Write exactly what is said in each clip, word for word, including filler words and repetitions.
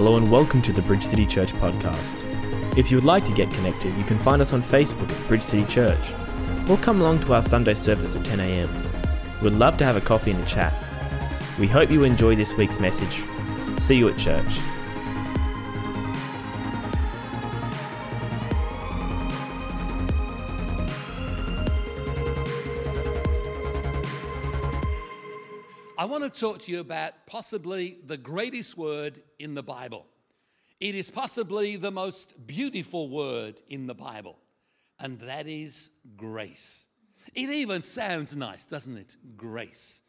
Hello and welcome to the Bridge City Church podcast. If you would like to get connected, you can find us on Facebook at Bridge City Church, or come along to our Sunday service at ten a.m. We'd love to have a coffee and a chat. We hope you enjoy this week's message. See you at church. I want to talk to you about possibly the greatest word in the Bible. It is possibly the most beautiful word in the Bible, and that is grace. It even sounds nice, doesn't it? Grace.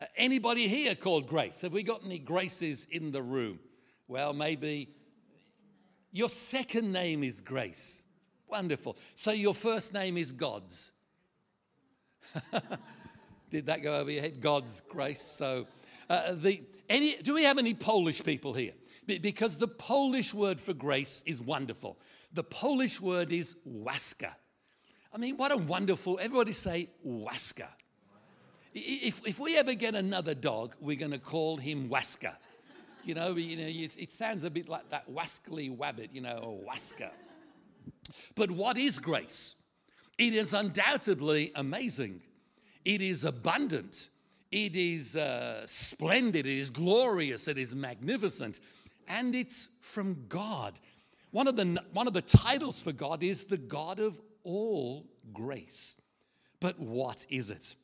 Uh, anybody here called Grace? Have we got any Graces in the room? Well, maybe your second name is Grace. Wonderful. So your first name is God's. Did that go over your head? God's grace. So, uh, the any do we have any Polish people here? Because the Polish word for grace is wonderful. The Polish word is waska. I mean, what a wonderful, everybody say waska. If if we ever get another dog, we're going to call him Waska. You know, you know, it sounds a bit like that wascally wabbit, you know, or waska. But what is grace? It is undoubtedly amazing. It is abundant, it is uh, splendid, it is glorious, it is magnificent, and it's from God. One of the one of the titles for God is the God of all grace. But what is it?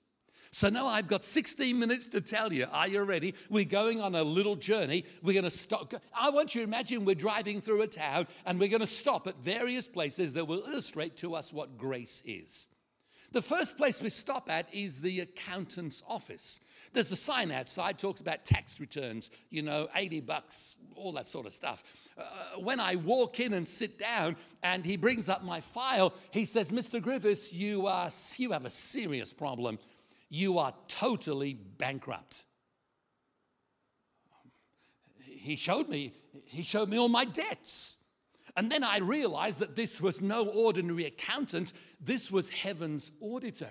So now I've got sixteen minutes to tell you. Are you ready? We're going on a little journey. We're going to stop. I want you to imagine we're driving through a town and we're going to stop at various places that will illustrate to us what grace is. The first place we stop at is the accountant's office. There's a sign outside talks about tax returns, you know, eighty bucks, all that sort of stuff. Uh, when I walk in and sit down and he brings up my file, he says, Mister Griffiths, you are you have a serious problem. You are totally bankrupt. He showed me, he showed me all my debts. And then I realized that this was no ordinary accountant. This was heaven's auditor.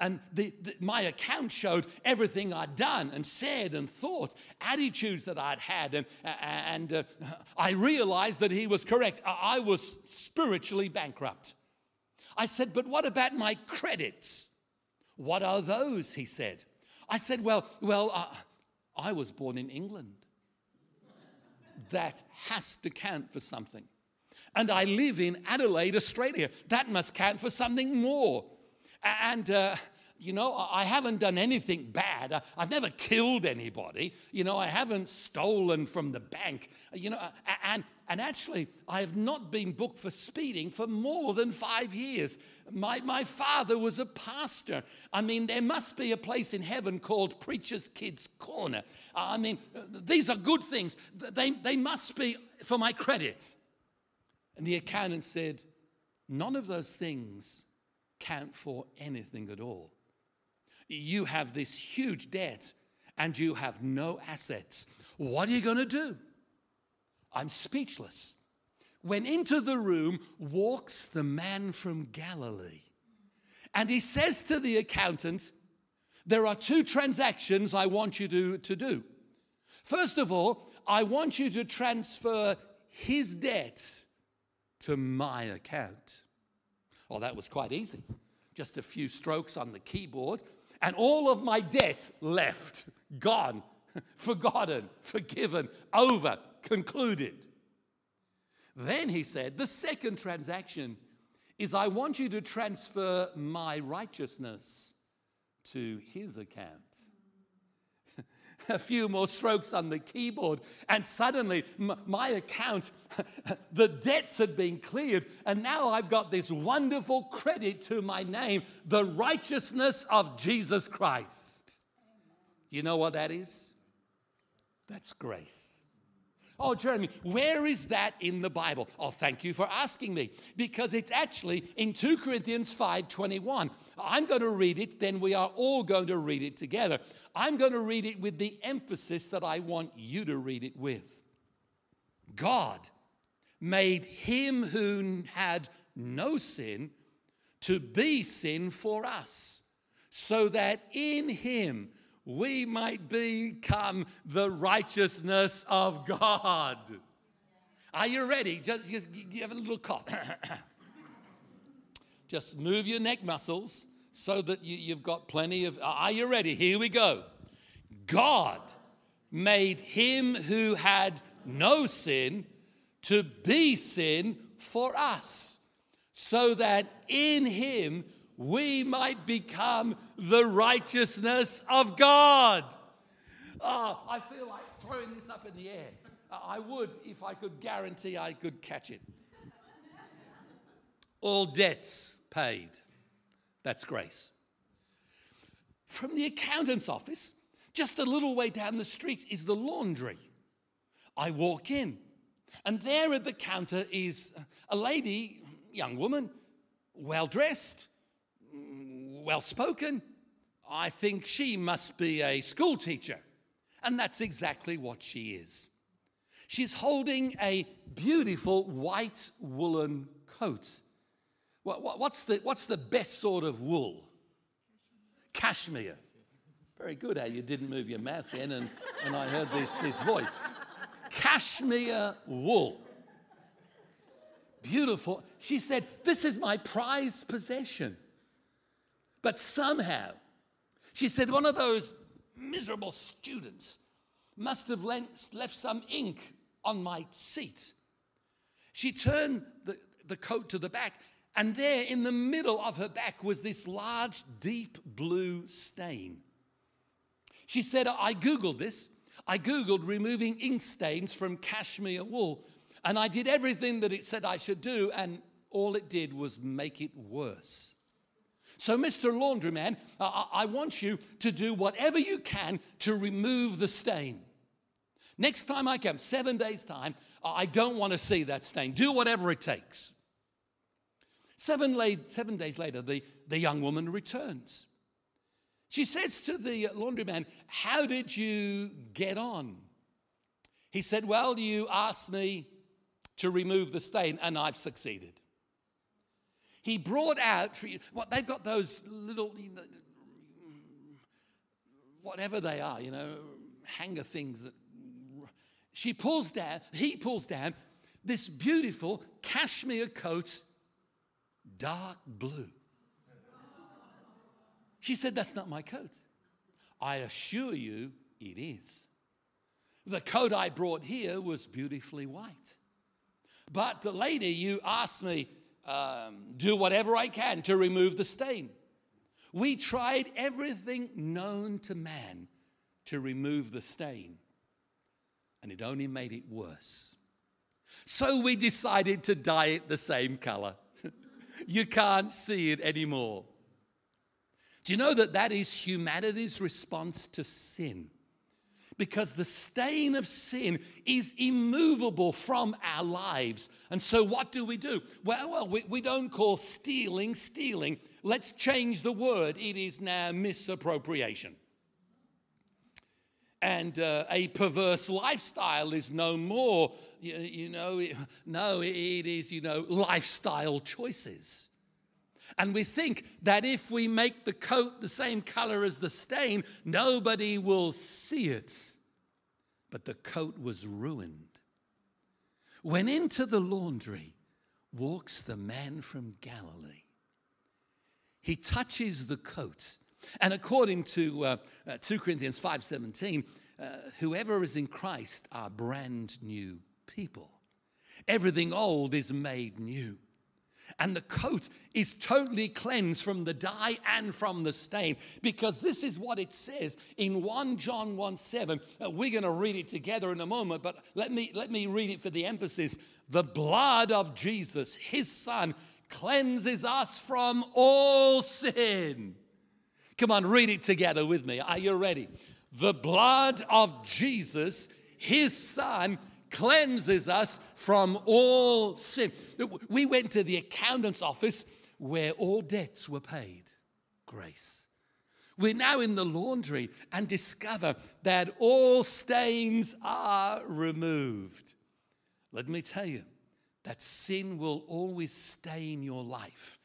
And the, the, my account showed everything I'd done and said and thought, attitudes that I'd had. And, and uh, I realized that he was correct. I was spiritually bankrupt. I said, but what about my credits? What are those? He said. I said, well, well, uh, I was born in England. That has to count for something. And I live in Adelaide, Australia. That must count for something more. And, uh, you know, I haven't done anything bad. I've never killed anybody. You know, I haven't stolen from the bank. You know, and, and actually, I have not been booked for speeding for more than five years. My, my father was a pastor. I mean, there must be a place in heaven called Preacher's Kids Corner. I mean, these are good things. They, they must be for my credit. And the accountant said, none of those things count for anything at all. You have this huge debt and you have no assets. What are you going to do? I'm speechless. When into the room walks the man from Galilee, and he says to the accountant, there are two transactions I want you to, to do. First of all, I want you to transfer his debt to my account. Oh, that was quite easy. Just a few strokes on the keyboard. And all of my debt left, gone, forgotten, forgiven, over, concluded. Then he said, the second transaction is I want you to transfer my righteousness to his account. A few more strokes on the keyboard, and suddenly m- my account, the debts had been cleared, and now I've got this wonderful credit to my name, the righteousness of Jesus Christ. You know what that is? That's grace. Oh, Jeremy, where is that in the Bible? Oh, thank you for asking me, because it's actually in two Corinthians five twenty-one. I'm going to read it, then we are all going to read it together. I'm going to read it with the emphasis that I want you to read it with. God made him who had no sin to be sin for us, so that in him we might become the righteousness of God. Are you ready? Just, just give a little cough. Just move your neck muscles so that you, you've got plenty of... Are you ready? Here we go. God made him who had no sin to be sin for us, so that in him we might become the righteousness of God. Oh, I feel like throwing this up in the air. I would if I could guarantee I could catch it. All debts paid. That's grace. From the accountant's office, just a little way down the street is the laundry. I walk in, and there at the counter is a lady, young woman, well-dressed, well-spoken. I think she must be a school teacher, and that's exactly what she is. She's holding a beautiful white woolen coat. What's the, what's the best sort of wool? Cashmere. Very good, eh? You didn't move your mouth then, and, and I heard this, this voice. Cashmere wool. Beautiful. She said, this is my prized possession. But somehow, she said, one of those miserable students must have lent, left some ink on my seat. She turned the, the coat to the back, and there in the middle of her back was this large, deep blue stain. She said, I Googled this. I Googled removing ink stains from cashmere wool. And I did everything that it said I should do. And all it did was make it worse. So, Mister Laundryman, I, I want you to do whatever you can to remove the stain. Next time I come, seven days' time, I don't want to see that stain. Do whatever it takes. Seven, late, seven days later, the, the young woman returns. She says to the laundryman, how did you get on? He said, well, you asked me to remove the stain and I've succeeded. He brought out for you, what they've got those little, you know, whatever they are, you know, hanger things that she pulls down, he pulls down this beautiful cashmere coat, dark blue. She said, that's not my coat. I assure you it is. The coat I brought here was beautifully white. But the lady, you asked me, um, do whatever I can to remove the stain. We tried everything known to man to remove the stain. And it only made it worse. So we decided to dye it the same color. You can't see it anymore. Do you know that that is humanity's response to sin? Because the stain of sin is immovable from our lives. And so what do we do? Well, well, we, we don't call stealing, stealing. Let's change the word. It is now misappropriation. And uh, a perverse lifestyle is no more, you, you know, it, no, it is, you know, lifestyle choices. And we think that if we make the coat the same color as the stain, nobody will see it. But the coat was ruined. When into the laundry walks the man from Galilee, he touches the coat. And according to uh, uh, Second Corinthians five seventeen, uh, whoever is in Christ are brand new people. Everything old is made new. And the coat is totally cleansed from the dye and from the stain, because this is what it says in First John one seven. We're going to read it together in a moment, but let me let me read it for the emphasis. The blood of Jesus, his son, cleanses us from all sin. Come on, read it together with me. Are you ready? The blood of Jesus, his son, cleanses us from all sin. We went to the accountant's office where all debts were paid. Grace. We're now in the laundry and discover that all stains are removed. Let me tell you that sin will always stain your life,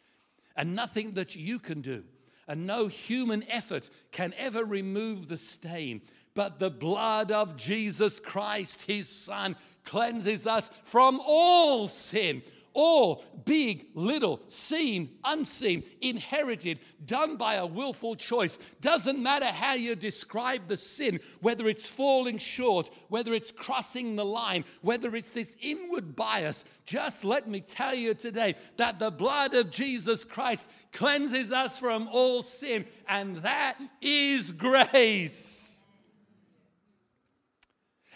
and nothing that you can do, and no human effort can ever remove the stain. But the blood of Jesus Christ, his Son, cleanses us from all sin. All, big, little, seen, unseen, inherited, done by a willful choice. Doesn't matter how you describe the sin, whether it's falling short, whether it's crossing the line, whether it's this inward bias. Just let me tell you today that the blood of Jesus Christ cleanses us from all sin, and that is grace.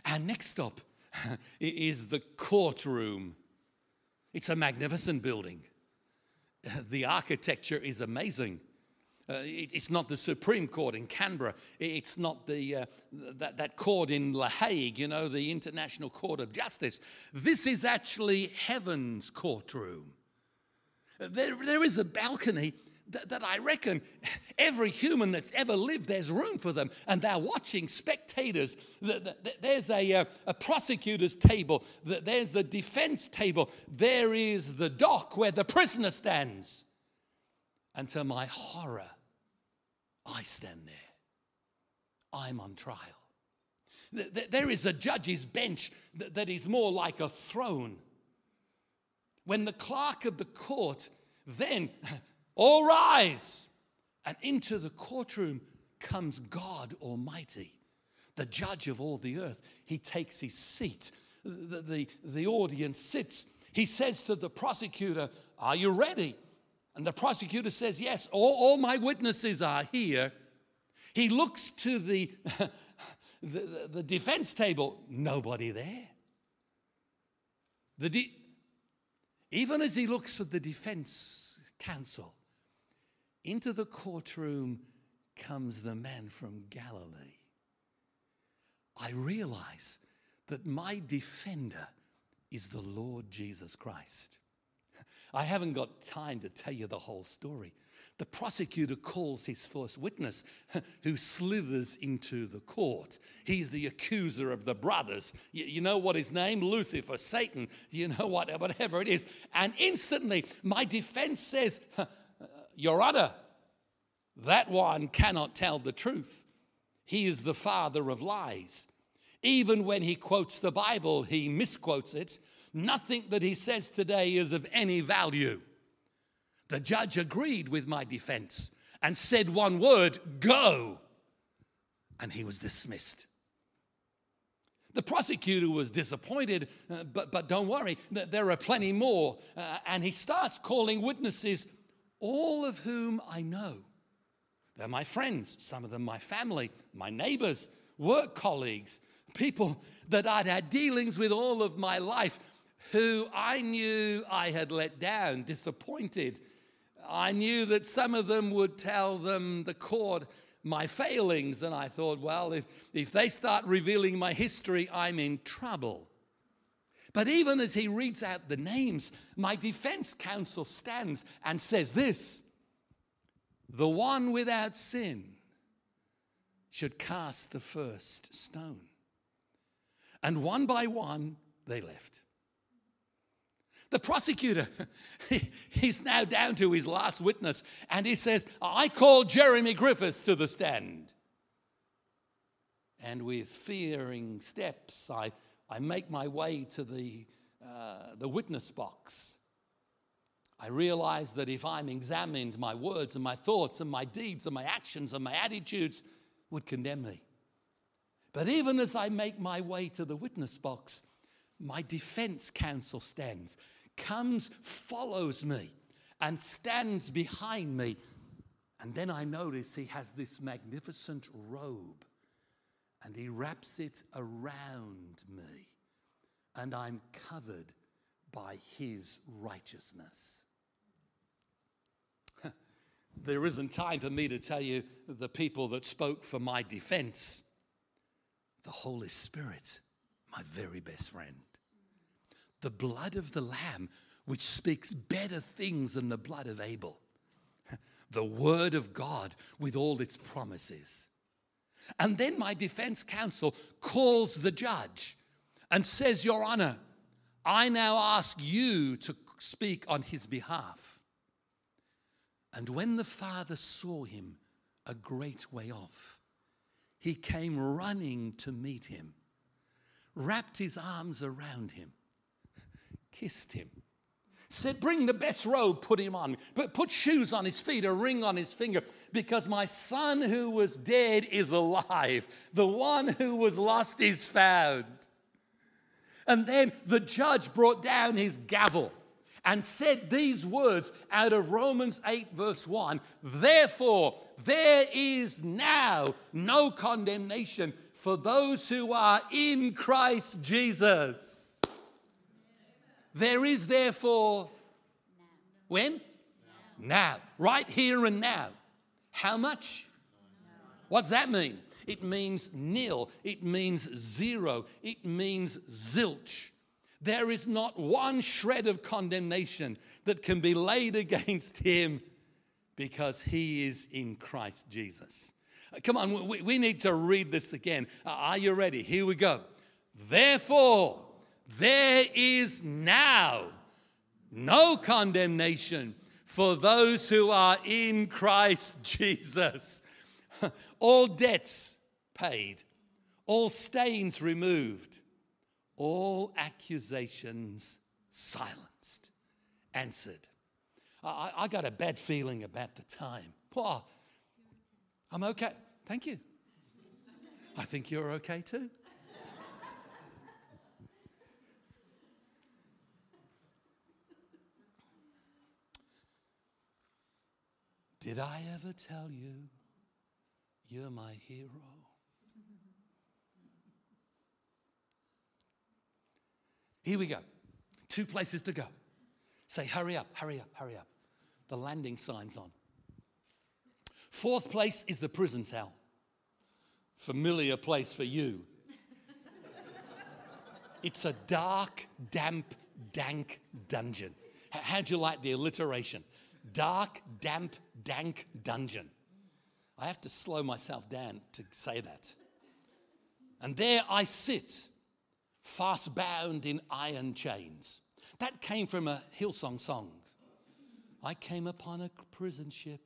Our next stop is the courtroom. It's a magnificent building. The architecture is amazing. Uh, it, it's not the Supreme Court in Canberra. It's not the uh, that, that court in La Hague, you know, the International Court of Justice. This is actually heaven's courtroom. There, there is a balcony that, that I reckon every human that's ever lived, there's room for them. And they're watching, spectators. There's a, uh, a prosecutor's table. There's the defense table. There is the dock where the prisoner stands. And to my horror, I stand there. I'm on trial. There is a judge's bench that is more like a throne. When the clerk of the court then... all rise, and into the courtroom comes God Almighty, the judge of all the earth. He takes his seat. The, the, the audience sits. He says to the prosecutor, "Are you ready?" And the prosecutor says, "Yes, all, all my witnesses are here." He looks to the, the, the defense table. Nobody there. The de- Even as he looks at the defense counsel, into the courtroom comes the man from Galilee. I realize that my defender is the Lord Jesus Christ. I haven't got time to tell you the whole story. The prosecutor calls his first witness, who slithers into the court. He's the accuser of the brothers. You, you know what his name? Lucifer, Satan, you know what, whatever it is. And instantly, my defense says, "Your Honor, that one cannot tell the truth. He is the father of lies. Even when he quotes the Bible, he misquotes it. Nothing that he says today is of any value." The judge agreed with my defense and said one word, "Go," and he was dismissed. The prosecutor was disappointed, uh, but, but don't worry, there are plenty more. Uh, and he starts calling witnesses, all of whom I know. They're my friends, some of them my family, my neighbors, work colleagues, people that I'd had dealings with all of my life, who I knew I had let down, disappointed. I knew that some of them would tell them the court my failings, and I thought, well, if, if they start revealing my history, I'm in trouble. But even as he reads out the names, my defense counsel stands and says this, "The one without sin should cast the first stone." And one by one, they left. The prosecutor, he, he's now down to his last witness, and he says, "I call Jeremy Griffiths to the stand." And with fearing steps, I, I make my way to the, uh, the witness box. I realize that if I'm examined, my words and my thoughts and my deeds and my actions and my attitudes would condemn me. But even as I make my way to the witness box, my defense counsel stands, comes, follows me, and stands behind me. And then I notice he has this magnificent robe, and he wraps it around me, and I'm covered by his righteousness. There isn't time for me to tell you the people that spoke for my defense. The Holy Spirit, my very best friend. The blood of the Lamb, which speaks better things than the blood of Abel. The Word of God with all its promises. And then my defense counsel calls the judge and says, "Your Honor, I now ask you to speak on his behalf." And when the father saw him a great way off, he came running to meet him, wrapped his arms around him, kissed him, said, bring the best robe, put him on, but put shoes on his feet, a ring on his finger, because my son who was dead is alive. The one who was lost is found. And then the judge brought down his gavel and said these words out of Romans eight verse one, therefore there is now no condemnation for those who are in Christ Jesus. There is therefore, now. When? Now. now. Right here and now. How much? Now. What's that mean? It means nil. It means zero. It means zilch. There is not one shred of condemnation that can be laid against him because he is in Christ Jesus. Come on, we, we need to read this again. Are you ready? Here we go. Therefore, there is now no condemnation for those who are in Christ Jesus. All debts paid, all stains removed, all accusations silenced, answered. I, I got a bad feeling about the time. Oh, I'm okay. Thank you. I think you're okay too. Did I ever tell you you're my hero? Here we go. Two places to go. Say, hurry up, hurry up, hurry up. The landing sign's on. Fourth place is the prison cell. Familiar place for you. It's a dark, damp, dank dungeon. How'd you like the alliteration? Dark, damp, dank dungeon. I have to slow myself down to say that. And there I sit, fast bound in iron chains. That came from a Hillsong song. I came upon a prison ship,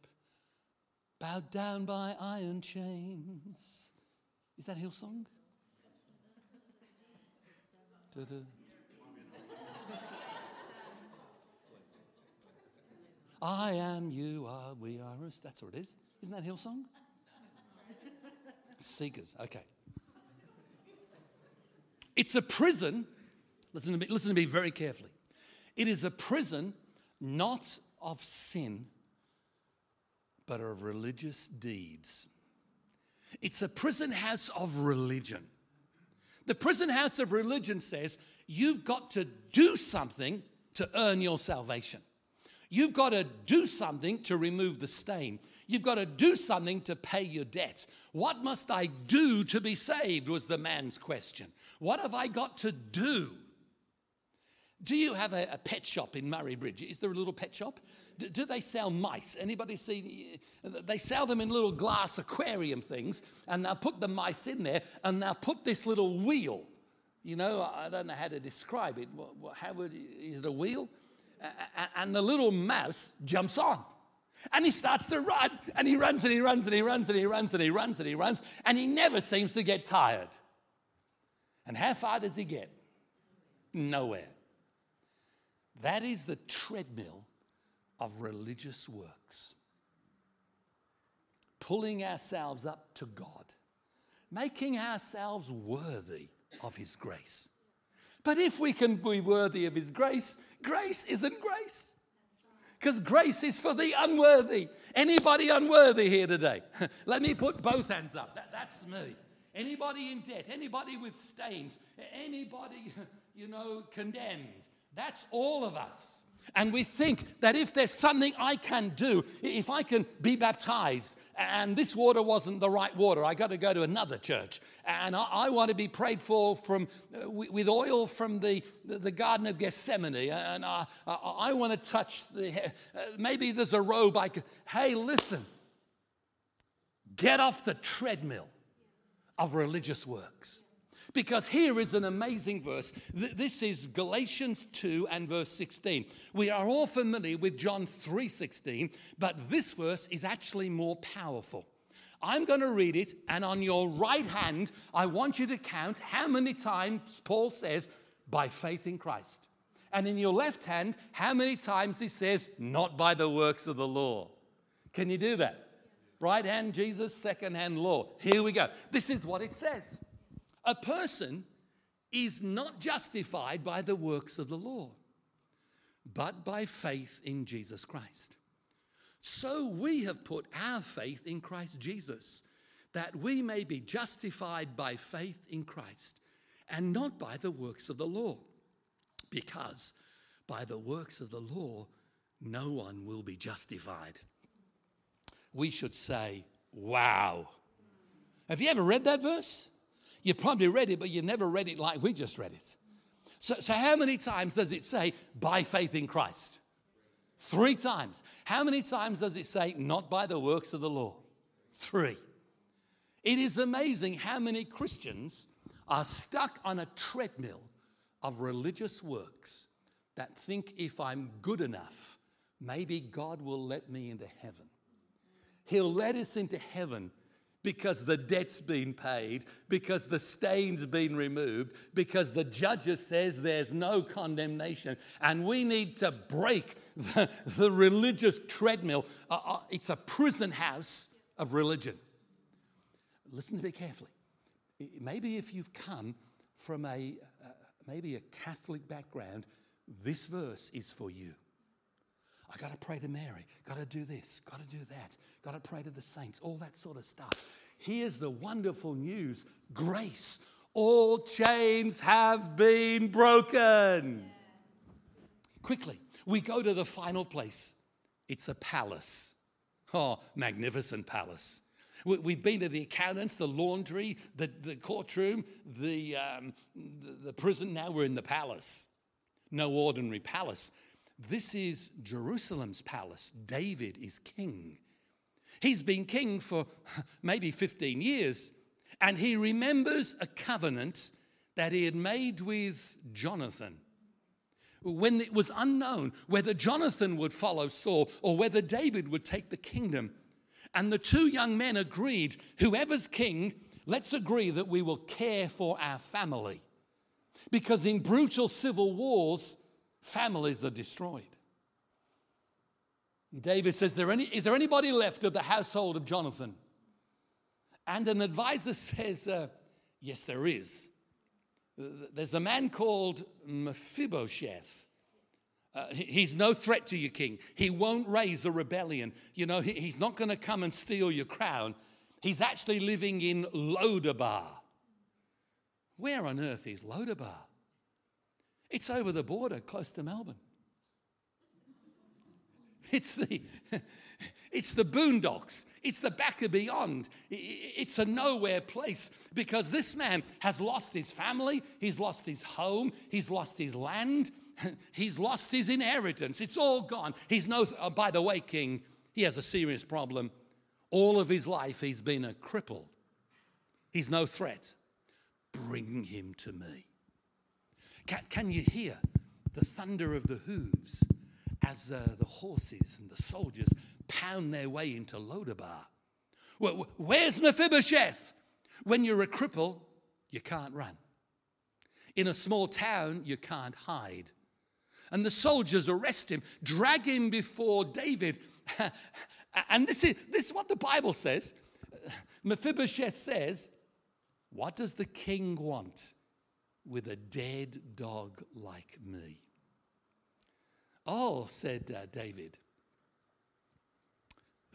bowed down by iron chains. Is that Hillsong? I am, you are, we are us. That's what it is. Isn't that Hillsong? Seekers, okay. It's a prison. Listen to me, listen to me very carefully. It is a prison not of sin, but of religious deeds. It's a prison house of religion. The prison house of religion says you've got to do something to earn your salvation. You've got to do something to remove the stain. You've got to do something to pay your debts. What must I do to be saved was the man's question. What have I got to do? Do you have a, a pet shop in Murray Bridge? Is there a little pet shop? Do, do they sell mice? Anybody see? They sell them in little glass aquarium things, and they'll put the mice in there, and they'll put this little wheel. You know, I don't know how to describe it. How would, is it a wheel? And the little mouse jumps on. And he starts to run, and he runs, and he runs, and he runs, and he runs, and he runs, and he runs, and he never seems to get tired. And how far does he get? Nowhere. That is the treadmill of religious works. Pulling ourselves up to God, making ourselves worthy of his grace. But if we can be worthy of his grace, grace isn't grace. Because grace is for the unworthy. Anybody unworthy here today? Let me put both hands up. That, that's me. Anybody in debt, anybody with stains, anybody, you know, condemned. That's all of us. And we think that if there's something I can do, if I can be baptized, and this water wasn't the right water, I got to go to another church, and I, I want to be prayed for from uh, with oil from the, the, the Garden of Gethsemane, and I, I, I want to touch the hair. Uh, maybe there's a robe I could. Hey, listen, get off the treadmill of religious works. Because here is an amazing verse. This is Galatians two and verse sixteen. We are all familiar with John three sixteen, but this verse is actually more powerful. I'm going to read it, and on your right hand, I want you to count how many times Paul says, by faith in Christ. And in your left hand, how many times he says, not by the works of the law. Can you do that? Right hand, Jesus, second hand, law. Here we go. This is what it says. A person is not justified by the works of the law, but by faith in Jesus Christ. So we have put our faith in Christ Jesus, that we may be justified by faith in Christ and not by the works of the law, because by the works of the law, no one will be justified. We should say, wow. Have you ever read that verse? You've probably read it, but you never read it like we just read it. So, so how many times does it say, by faith in Christ? Three times. How many times does it say, not by the works of the law? Three. It is amazing how many Christians are stuck on a treadmill of religious works that think if I'm good enough, maybe God will let me into heaven. He'll let us into heaven because the debt's been paid, because the stain's been removed, because the judge says there's no condemnation. And we need to break the, the religious treadmill. Uh, uh, it's a prison house of religion. Listen to me carefully. Maybe if you've come from a, uh, maybe a Catholic background, this verse is for you. I got to pray to Mary, got to do this, got to do that, got to pray to the saints, all that sort of stuff. Here's the wonderful news, grace. All chains have been broken. Yes. Quickly, we go to the final place. It's a palace. Oh, magnificent palace. We've been to the accountants, the laundry, the, the courtroom, the, um, the prison. Now we're in the palace. No ordinary palace. This is Jerusalem's palace. David is king. He's been king for maybe fifteen years, and he remembers a covenant that he had made with Jonathan when it was unknown whether Jonathan would follow Saul or whether David would take the kingdom. And the two young men agreed, whoever's king, let's agree that we will care for our family. Because in brutal civil wars, families are destroyed. David says, there any, is there anybody left of the household of Jonathan? And an advisor says, uh, yes, there is. There's a man called Mephibosheth. Uh, he's no threat to you, king. He won't raise a rebellion. You know, he, he's not going to come and steal your crown. He's actually living in Lo Debar. Where on earth is Lo Debar? It's over the border, close to Melbourne. It's the, it's the boondocks. It's the back of beyond. It's a nowhere place because this man has lost his family. He's lost his home. He's lost his land. He's lost his inheritance. It's all gone. He's no, oh, by the way, king, he has a serious problem. All of his life, he's been a cripple. He's no threat. Bring him to me. Can, can you hear the thunder of the hooves as uh, the horses and the soldiers pound their way into Lo Debar? Well, where's Mephibosheth? When you're a cripple, you can't run. In a small town, you can't hide. And the soldiers arrest him, drag him before David. And this is, this is what the Bible says. Mephibosheth says, what does the king want with a dead dog like me? Oh, said uh, David,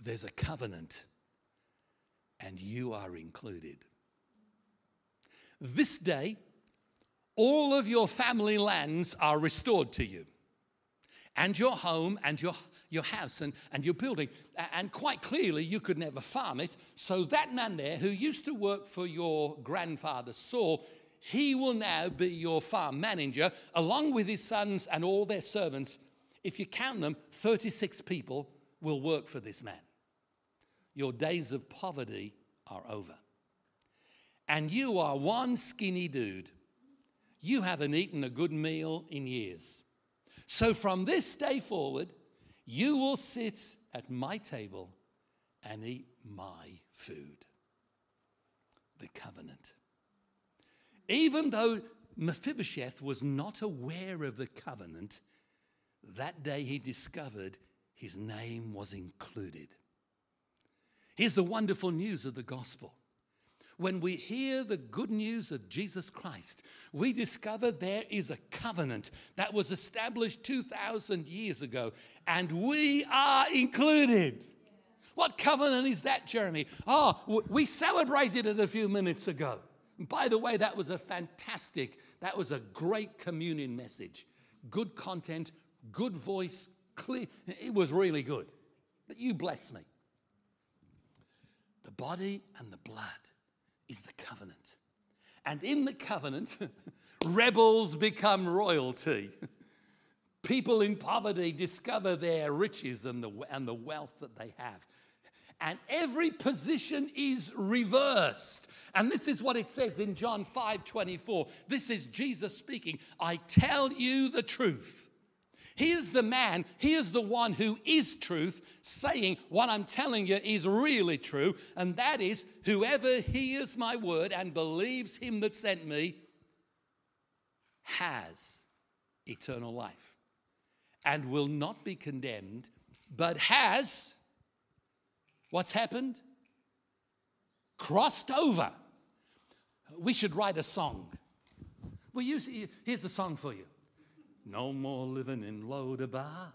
there's a covenant and you are included. This day, all of your family lands are restored to you, and your home and your, your house and, and your building. And quite clearly, you could never farm it. So that man there who used to work for your grandfather Saul, he will now be your farm manager, along with his sons and all their servants. If you count them, thirty-six people will work for this man. Your days of poverty are over. and you are one skinny dude. You haven't eaten a good meal in years. So from this day forward, you will sit at my table and eat my food. The covenant. Even though Mephibosheth was not aware of the covenant, that day he discovered his name was included. Here's the wonderful news of the gospel. When we hear the good news of Jesus Christ, we discover there is a covenant that was established two thousand years ago, and we are included. What covenant is that, Jeremy? Oh, we celebrated it a few minutes ago. By the way, that was a fantastic, that was a great communion message. Good content, good voice, clear. It was really good. But you bless me. The body and the blood is the covenant. And in the covenant, rebels become royalty. People in poverty discover their riches and the, and the wealth that they have. And every position is reversed. And this is what it says in John five twenty-four. This is Jesus speaking. I tell you the truth. Here's the man, here's the one who is truth, saying what I'm telling you is really true. And that is, whoever hears my word and believes him that sent me has eternal life and will not be condemned, but has... what's happened? Crossed over. We should write a song. We use, here's the song for you. No more living in Lo Debar.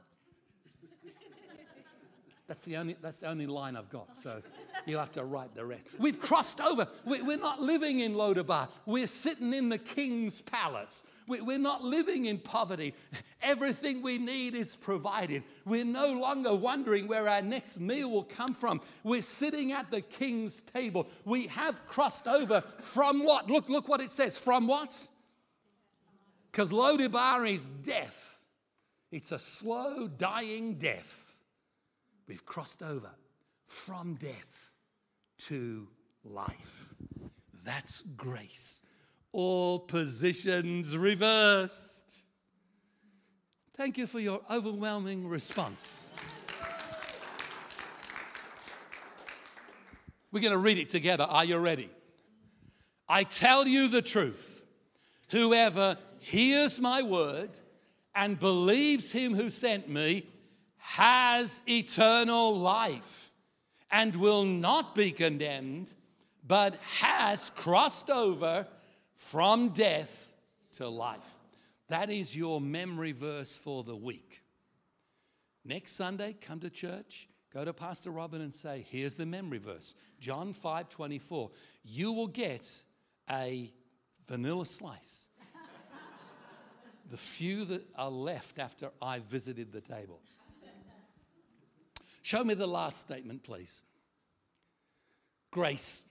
That's the only, that's the only line I've got, so you'll have to write the rest. We've crossed over. We're not living in Lo Debar. We're sitting in the king's palace. We're not living in poverty. Everything we need is provided. We're no longer wondering where our next meal will come from. We're sitting at the king's table. We have crossed over from what? Look, look what it says. From what? Because Lo Debar is death. It's a slow dying death. We've crossed over from death to life. That's grace. All positions reversed. Thank you for your overwhelming response. We're going to read it together. Are you ready? I tell you the truth. Whoever hears my word and believes him who sent me has eternal life and will not be condemned, but has crossed over from death to life. That is your memory verse for the week. Next Sunday, come to church, go to Pastor Robin and say, here's the memory verse, John five twenty-four. You will get a vanilla slice. The few that are left after I visited the table. Show me the last statement, please. Grace.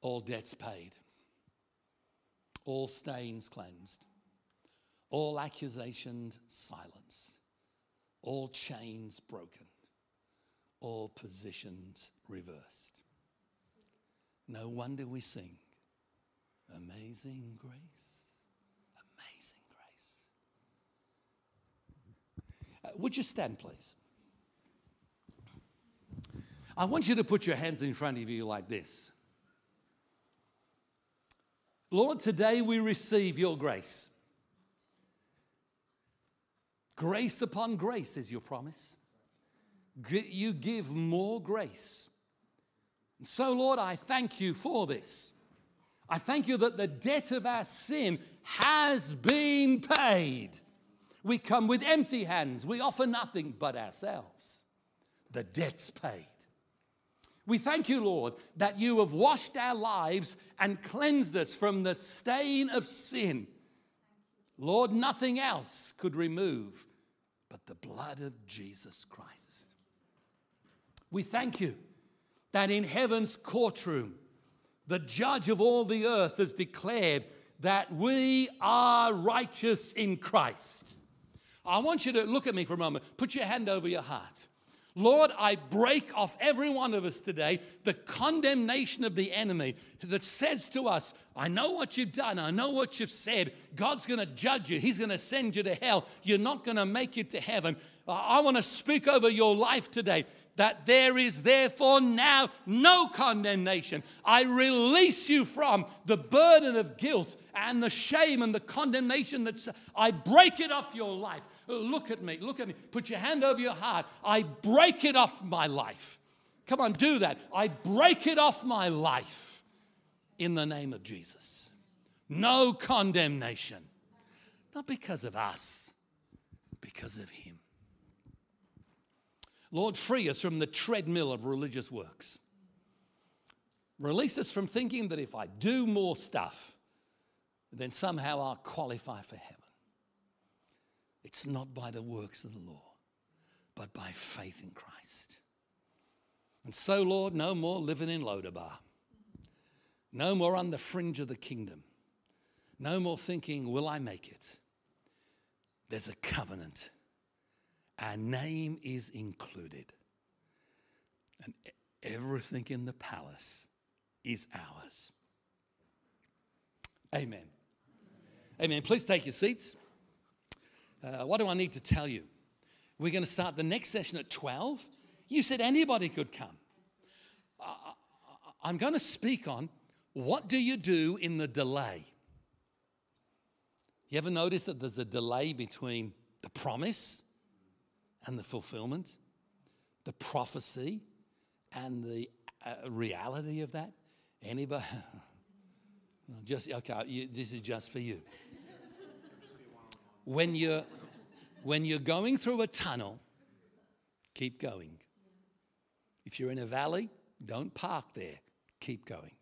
All debts paid. All stains cleansed, all accusations silenced, all chains broken, all positions reversed. No wonder we sing, amazing grace, amazing grace. Uh, would you stand, please? I want you to put your hands in front of you like this. Lord, today we receive your grace. Grace upon grace is your promise. You give more grace. And so, Lord, I thank you for this. I thank you that the debt of our sin has been paid. We come with empty hands. We offer nothing but ourselves. The debt's paid. We thank you, Lord, that you have washed our lives and cleansed us from the stain of sin. Lord, nothing else could remove but the blood of Jesus Christ. We thank you that in heaven's courtroom, the judge of all the earth has declared that we are righteous in Christ. I want you to look at me for a moment. Put your hand over your heart. Lord, I break off every one of us today the condemnation of the enemy that says to us, I know what you've done. I know what you've said. God's going to judge you. He's going to send you to hell. You're not going to make it to heaven. I want to speak over your life today that there is therefore now no condemnation. I release you from the burden of guilt and the shame and the condemnation. That's, I break it off your life. Look at me, look at me. Put your hand over your heart. I break it off my life. Come on, do that. I break it off my life in the name of Jesus. No condemnation. Not because of us, because of him. Lord, free us from the treadmill of religious works. Release us from thinking that if I do more stuff, then somehow I'll qualify for heaven. It's not by the works of the law, but by faith in Christ. And so, Lord, no more living in Lo Debar. No more on the fringe of the kingdom. No more thinking, will I make it? There's a covenant. Our name is included. And everything in the palace is ours. Amen. Amen. Amen. Please take your seats. Uh, what do I need to tell you? We're going to start the next session at twelve. You said anybody could come. Uh, I'm going to speak on what do you do in the delay. You ever notice that there's a delay between the promise and the fulfillment, the prophecy and the uh, reality of that? Anybody? Just okay. You, this is just for you. When you're, when you're going through a tunnel, keep going. If you're in a valley, don't park there. Keep going.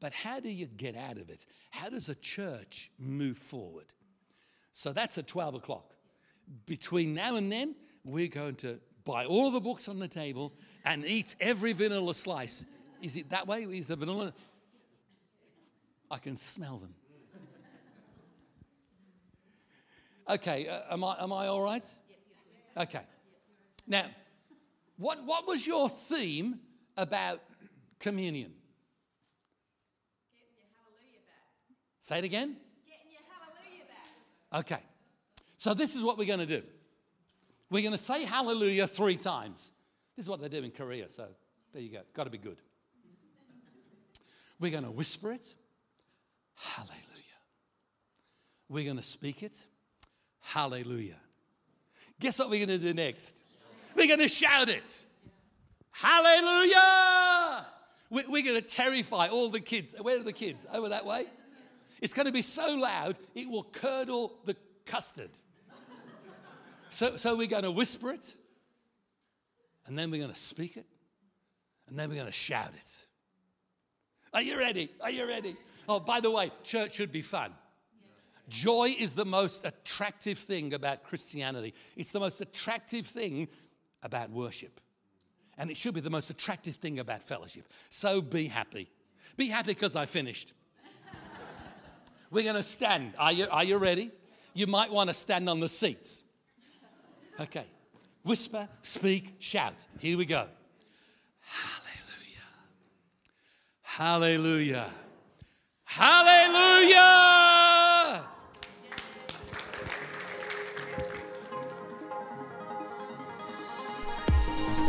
But how do you get out of it? How does a church move forward? So that's at twelve o'clock. Between now and then, we're going to buy all the books on the table and eat every vanilla slice. Is it that way? Is the vanilla? I can smell them. Okay, uh, am I am I all right? Okay. Now, what what was your theme about communion? Getting your hallelujah back. Say it again. Getting your hallelujah back. Okay. So this is what we're going to do. We're going to say hallelujah three times. This is what they do in Korea. So there you go. It's got to be good. We're going to whisper it. Hallelujah. We're going to speak it. Hallelujah. Guess what we're going to do next? We're going to shout it. Hallelujah. We're going to terrify all the kids. Where are the kids? Over that way? It's going to be so loud, it will curdle the custard. So, so we're going to whisper it, and then we're going to speak it, and then we're going to shout it. Are you ready? Are you ready? Oh, by the way, church should be fun. Joy is the most attractive thing about Christianity. It's the most attractive thing about worship. And it should be the most attractive thing about fellowship. So be happy. Be happy because I finished. We're going to stand. Are you, are you ready? You might want to stand on the seats. Okay. Whisper, speak, shout. Here we go. Hallelujah. Hallelujah. Hallelujah.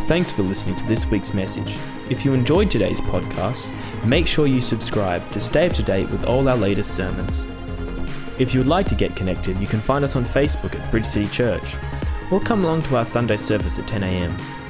Thanks for listening to this week's message. If you enjoyed today's podcast, make sure you subscribe to stay up to date with all our latest sermons. If you would like to get connected, you can find us on Facebook at Bridge City Church, or come along to our Sunday service at ten a.m.